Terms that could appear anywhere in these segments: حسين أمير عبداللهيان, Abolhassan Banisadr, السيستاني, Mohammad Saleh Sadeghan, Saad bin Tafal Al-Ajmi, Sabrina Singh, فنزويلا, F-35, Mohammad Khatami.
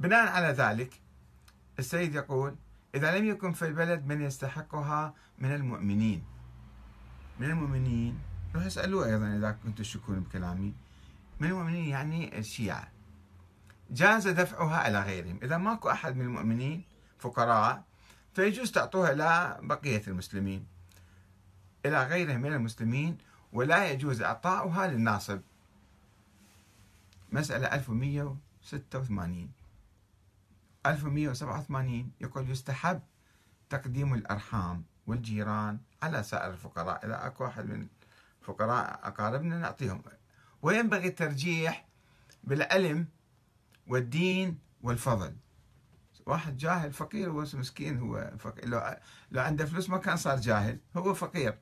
بناء على ذلك السيد يقول: إذا لم يكن في البلد من يستحقها من المؤمنين راح يسألوه أيضا إذا كنتم تشكون بكلامي، من المؤمنين يعني الشيعة، جاز دفعها إلى غيرهم. إذا ماكو أحد من المؤمنين فقراء فيجوز تعطوها إلى بقية المسلمين، إلى غيرهم من المسلمين، ولا يجوز إعطاؤها للناصب. مسألة 1186 1187 يقول: يستحب تقديم الأرحام والجيران على سائر الفقراء. إذا أكو أحد من الفقراء أقاربنا نعطيهم، وينبغي الترجيح بالعلم والدين والفضل. واحد جاهل فقير هو مسكين، هو فقير، لو عنده فلوس ما كان صار جاهل، هو فقير.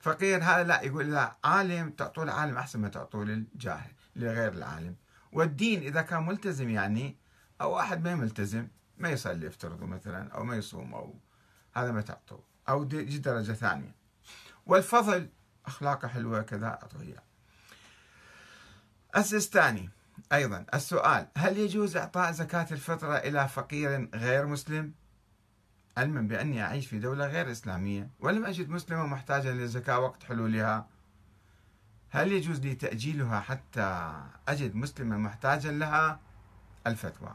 فقير هذا لا، يقول لا، عالم تعطوه العالم أحسن ما تعطوه للجاهل لغير العالم. والدين إذا كان ملتزم يعني، أو أحد ما ملتزم ما يصلي يفترضه مثلا، أو ما يصوم، أو هذا ما تعطوه، أو دي درجة ثانية. والفضل أخلاقه حلوة كذا أعطوه إياه. السيستاني أيضا السؤال: هل يجوز إعطاء زكاة الفطرة إلى فقير غير مسلم؟ علما بأني أعيش في دولة غير إسلامية ولم أجد مسلمة محتاجة للزكاة وقت حلولها، هل يجوز لي تأجيلها حتى أجد مسلمة محتاجة لها؟ الفتوى: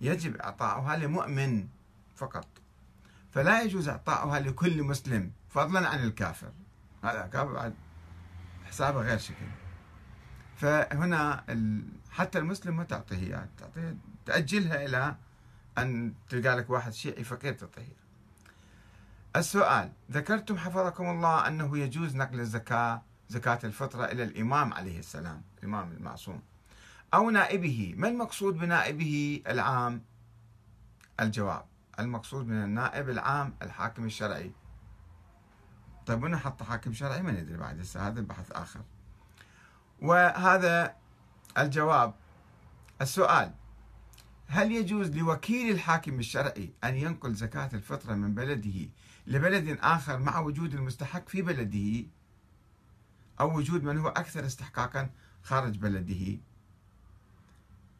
يجب إعطاؤها لمؤمن فقط، فلا يجوز إعطاؤها لكل مسلم فضلا عن الكافر، هذا كافر بعد حسابه غير شكل. فهنا حتى المسلم ما تعطيه، تأجلها إلى أن تلقى لك واحد شيعي فقير تعطيه. السؤال: ذكرتم حفظكم الله أنه يجوز نقل الزكاة، زكاة الفطرة، إلى الإمام عليه السلام، الإمام المعصوم، أو نائبه. ما المقصود بنائبه العام؟ الجواب: المقصود من النائب العام الحاكم الشرعي. طيب وين حط حاكم شرعي؟ ما ندري بعد، هسه هذا بحث آخر. وهذا الجواب. السؤال: هل يجوز لوكيل الحاكم الشرعي أن ينقل زكاة الفطرة من بلده لبلد آخر مع وجود المستحق في بلده، أو وجود من هو أكثر استحقاقا خارج بلده؟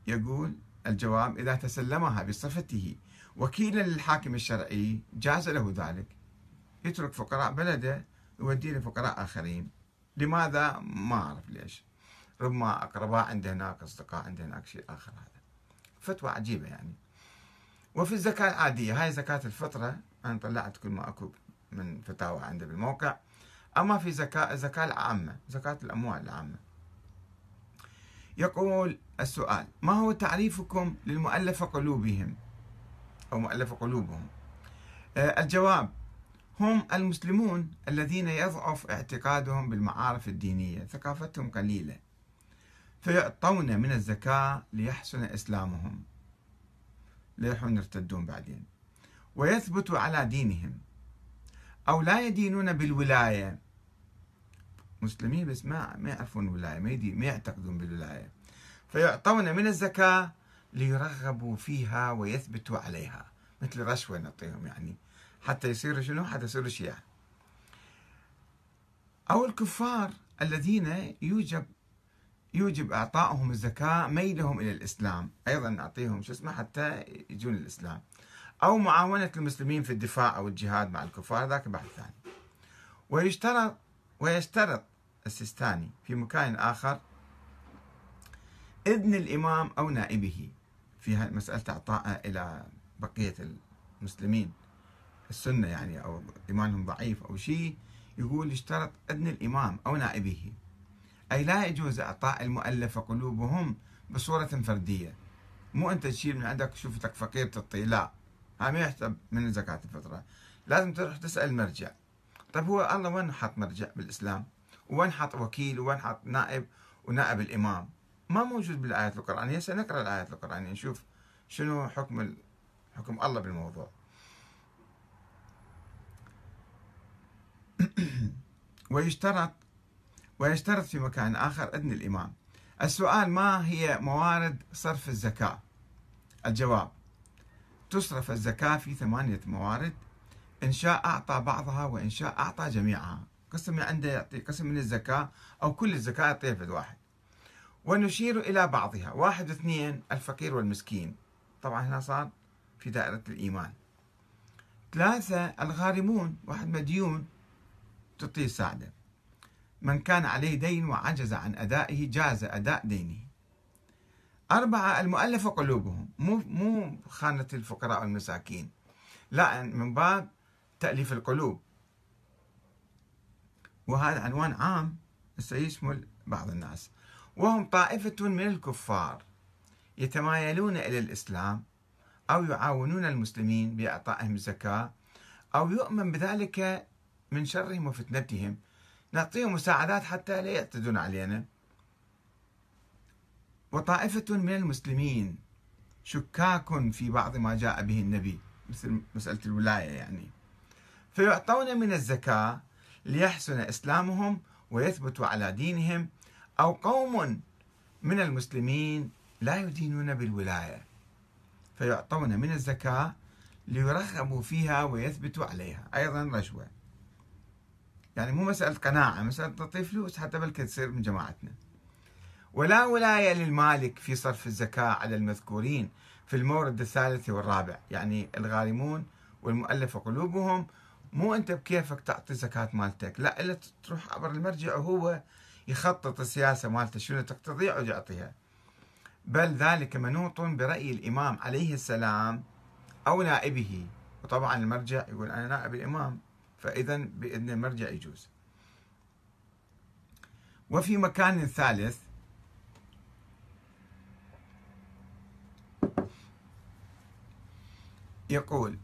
يقول الجواب: إذا تسلمها بصفته وكيلا للحاكم الشرعي جاز له ذلك، يترك فقراء بلده يوديه لفقراء آخرين. لماذا؟ ما أعرف ليش، ربما أقرباء عنده هناك، أصدقاء عنده هناك، شيء آخر. هذا فتوى عجيبة يعني. وفي الزكاة العادية، هاي زكاة الفطرة أنا طلعت كل ما أكو من فتاوى عنده بالموقع. أما في الزكاة العامة، زكاة الأموال العامة، يقول السؤال: ما هو تعريفكم للمؤلف قلوبهم أو مؤلف قلوبهم؟ الجواب: هم المسلمون الذين يضعف اعتقادهم بالمعارف الدينية، ثقافتهم قليلة، فيعطون من الزكاة ليحسن إسلامهم، ليحون يرتدون بعدين ويثبتوا على دينهم، أو لا يدينون بالولاية، مسلمين بس ما يعرفون ولاية، ما يعتقدون بالولاية، فيعطون من الزكاة ليرغبوا فيها ويثبتوا عليها، مثل رشوة نعطيهم يعني، حتى يصيروا شنو؟ حتى يصيروا شيعة. أو الكفار الذين يوجب إعطائهم الزكاة ميلهم إلى الإسلام، أيضا نعطيهم شو اسمه حتى يجون الإسلام، أو معاونة المسلمين في الدفاع أو الجهاد مع الكفار، ذاك بحث ثاني. ويشترط السيستاني في مكان آخر إذن الإمام أو نائبه في مسألة إعطائه إلى بقية المسلمين السنة يعني، أو إيمانهم ضعيف أو شيء، يقول يشترط إذن الإمام أو نائبه، أي لا يجوز إعطاء المؤلف قلوبهم بصورة فردية، مو أنت تشيل من عندك شفتك فقير تعطيه، لا، هذا ما يحسب من زكاة الفطرة، لازم تروح تسأل المرجع. طيب هو الله وين حط مرجع بالإسلام؟ وين حط وكيل؟ وين حط نائب ونائب الإمام؟ ما موجود بالآيات القرآنية. سنقرأ الآيات القرآنية نشوف شنو حكم الله بالموضوع. ويشترط في مكان آخر إذن الإمام. السؤال: ما هي موارد صرف الزكاة؟ الجواب: تصرف الزكاة في 8 موارد، إن شاء أعطى بعضها وإن شاء أعطى جميعها، قسم عنده يعطي قسم من الزكاة أو كل الزكاة يعطيها في واحد. ونشير إلى بعضها: 1 و2 الفقير والمسكين، طبعا هنا صار في دائرة الإيمان. 3 الغارمون، واحد مديون تعطيه السعادة. من كان عليه دين وعجز عن أدائه جاز أداء دينه. 4 المؤلفة قلوبهم، مو خانة الفقراء والمساكين، لا، من باب تأليف القلوب، وهذا عنوان عام سيشمل بعض الناس. وهم طائفة من الكفار يتمايلون إلى الإسلام أو يعاونون المسلمين بإعطائهم الزكاة أو يؤمن بذلك من شرهم وفتنتهم، نعطيهم مساعدات حتى لا يعتدون علينا. وطائفة من المسلمين شكاك في بعض ما جاء به النبي، مثل مسألة الولاية يعني، فيعطون من الزكاة ليحسن إسلامهم ويثبتوا على دينهم. أو قوم من المسلمين لا يدينون بالولاية فيعطون من الزكاة ليرغبوا فيها ويثبتوا عليها، أيضا رشوة. يعني مو مسألة قناعة، مسألة تعطي فلوس حتى بلكي تصير من جماعتنا. ولا ولاية للمالك في صرف الزكاة على المذكورين في المورد الثالث والرابع، يعني الغارمون والمؤلفة قلوبهم، مو أنت بكيفك تعطي زكاة مالتك، لا، إلا تروح عبر المرجع وهو يخطط السياسة مالته شنو تقتضي ويعطيها. بل ذلك منوط برأي الإمام عليه السلام أو نائبه، وطبعا المرجع يقول أنا نائب الإمام، فإذا بإذن المرجع يجوز. وفي مكان ثالث يقول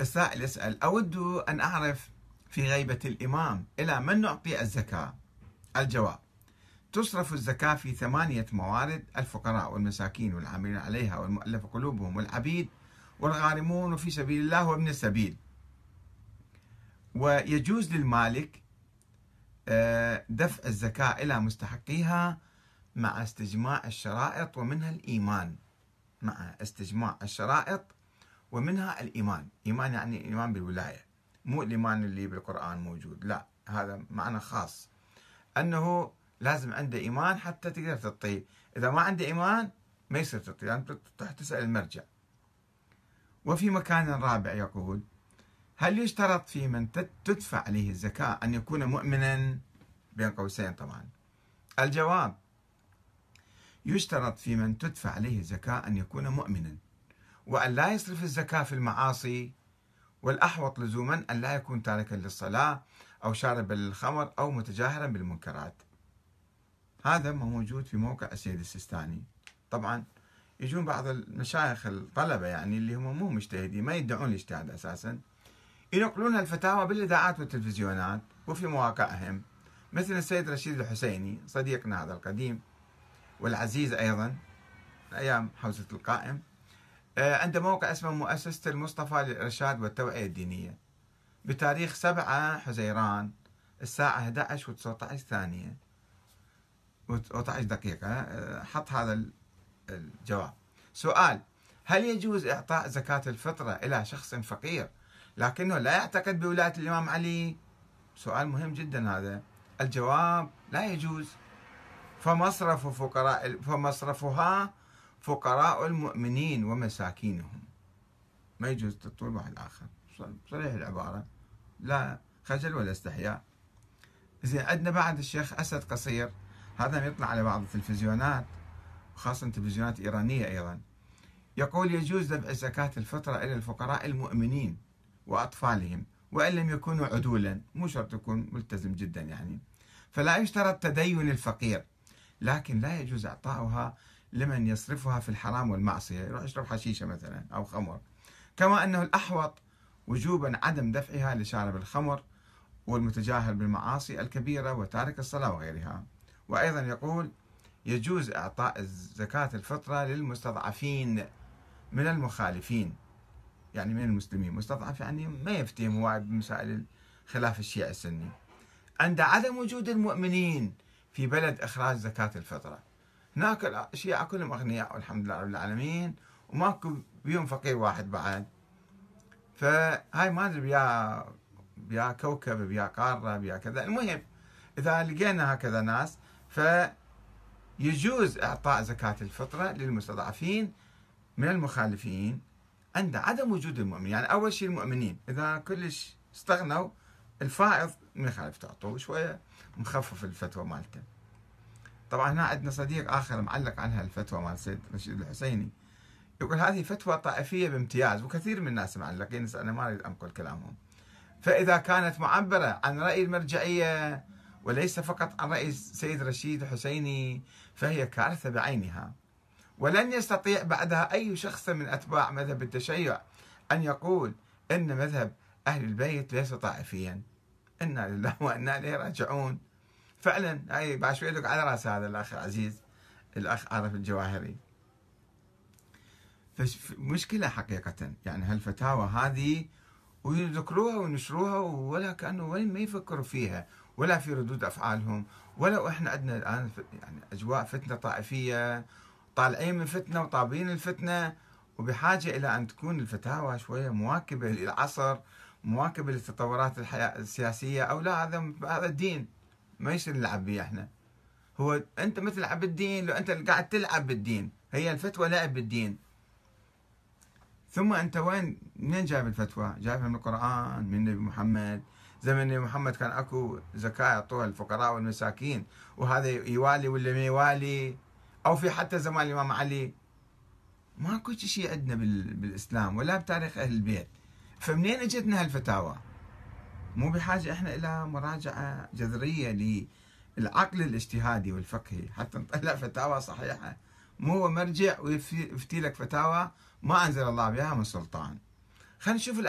السائل يسأل: أود أن أعرف في غيبة الإمام إلى من نعطي الزكاة؟ الجواب: تصرف الزكاة في 8 موارد: الفقراء والمساكين والعاملين عليها والمؤلفة قلوبهم والعبيد والغارمون وفي سبيل الله وابن السبيل. ويجوز للمالك دفع الزكاة إلى مستحقيها مع استجماع الشرائط ومنها الإيمان، مع استجماع الشرائط ومنها الإيمان. إيمان يعني إيمان بالولاية، مو الإيمان اللي بالقرآن موجود، لا، هذا معنى خاص، أنه لازم عنده إيمان حتى تقدر تعطيه. إذا ما عنده إيمان ما يصير تعطيه، يعني تروح تسأل المرجع. وفي مكان رابع يقول: هل يشترط في من تدفع عليه الزكاة أن يكون مؤمنا؟ بين قوسين طبعا. الجواب: يشترط في من تدفع عليه الزكاة أن يكون مؤمنا، وأن لا يصرف الزكاة في المعاصي، والأحوط لزوما أن لا يكون تاركا للصلاة أو شاربا للخمر أو متجاهرا بالمنكرات. هذا ما موجود في موقع السيد السيستاني. طبعا يجون بعض المشايخ الطلبة يعني اللي هم مو مجتهدين، ما يدعون الاجتهاد أساسا، ينقلون الفتاوى بالإذاعات والتلفزيونات وفي مواقعهم، مثل السيد رشيد الحسيني صديقنا هذا القديم والعزيز أيضا أيام حوزة القائم، عنده موقع اسمه مؤسسة المصطفى للإرشاد والتوعية الدينية، بتاريخ 7 حزيران الساعة 11:19 و12 دقيقة، حط هذا الجواب. سؤال: هل يجوز إعطاء زكاة الفطرة إلى شخص فقير لكنه لا يعتقد بولاية الإمام علي؟ سؤال مهم جدا هذا. الجواب: لا يجوز، فمصرفها فقراء المؤمنين ومساكينهم. ما يجوز تطول واحد آخر، صريح العبارة، لا خجل ولا استحياء. زين، عندنا بعد الشيخ أسد قصير، هذا يطلع على بعض التلفزيونات وخاصة تلفزيونات إيرانية أيضا، يقول: يجوز دفع زكاة الفطرة إلى الفقراء المؤمنين وأطفالهم وإن لم يكونوا عدولا، مو شرط يكون ملتزم جدا يعني، فلا يشترط تدين الفقير، لكن لا يجوز إعطاؤها لمن يصرفها في الحرام والمعصية، يروح يشرب حشيشة مثلا أو خمر. كما أنه الأحوط وجوبا عدم دفعها لشارب الخمر والمتجاهل بالمعاصي الكبيرة وتارك الصلاة وغيرها. وأيضا يقول: يجوز إعطاء زكاة الفطرة للمستضعفين من المخالفين، يعني من المسلمين. مستضعف يعني ما يفتهم هو بمسائل الخلاف الشيعي السني. عند عدم وجود المؤمنين في بلد إخراج زكاة الفطرة، هناك الشيعة كلهم أغنياء والحمد لله رب العالمين، وماكو بيهم فقير واحد بعد. فهاي ما أدري بيا كوكب بيا قارة بيا كذا. المهم إذا لقينا هكذا ناس فيجوز إعطاء زكاة الفطرة للمستضعفين من المخالفين عند عدم وجود المؤمنين. يعني أول شيء المؤمنين إذا كلش استغنوا الفائض من يخالف تعطوه شوية مخفف الفتوى مالته. طبعا هنا عندنا صديق آخر معلق عنها الفتوى مال سيد رشيد الحسيني، يقول هذه فتوى طائفية بامتياز، وكثير من الناس معلقين، أنا ما أريد أنقل كلامهم. فإذا كانت معبرة عن رأي المرجعية وليس فقط عن رأي السيد رشيد الحسيني فهي كارثة بعينها، ولن يستطيع بعدها أي شخص من أتباع مذهب التشيع أن يقول إن مذهب أهل البيت ليس طائفيا. إنا لله وإنا إليه راجعون. فعلا هاي باشويلك على رأس هذا الأخ عزيز، الأخ عارف الجواهري. فمشكلة حقيقة، يعني هالفتاوى هذه ويذكروها وينشروها ولا كأنه وين ما يفكروا فيها ولا في ردود أفعالهم. ولو إحنا عندنا الآن يعني أجواء فتنة طائفية، طالعين من فتنة وطابين الفتنة، وبحاجة إلى أن تكون الفتاوى شوية مواكبة للعصر، مواكبة للتطورات السياسية. أو لا، هذا الدين ما يصير نلعب به إحنا. هو أنت ما تلعب بالدين لو أنت قاعد تلعب بالدين، هي الفتوى لعب بالدين. ثم أنت وين منين جايب الفتوى؟ جايبها من القرآن، من النبي محمد. زمن النبي محمد كان أكو زكاة يعطوها الفقراء والمساكين، وهذا يوالي ولا ما يوالي، أو في حتى زمان الإمام علي. ماكو شيء عندنا بالإسلام ولا بتاريخ أهل البيت. فمنين اجتنا هالفتاوى؟ مو بحاجة إحنا إلى مراجعة جذرية للعقل الاجتهادي والفقهي حتى نطلع فتاوى صحيحة. مو هو مرجع ويفتي لك فتاوى ما أنزل الله بها من سلطان. خلينا نشوف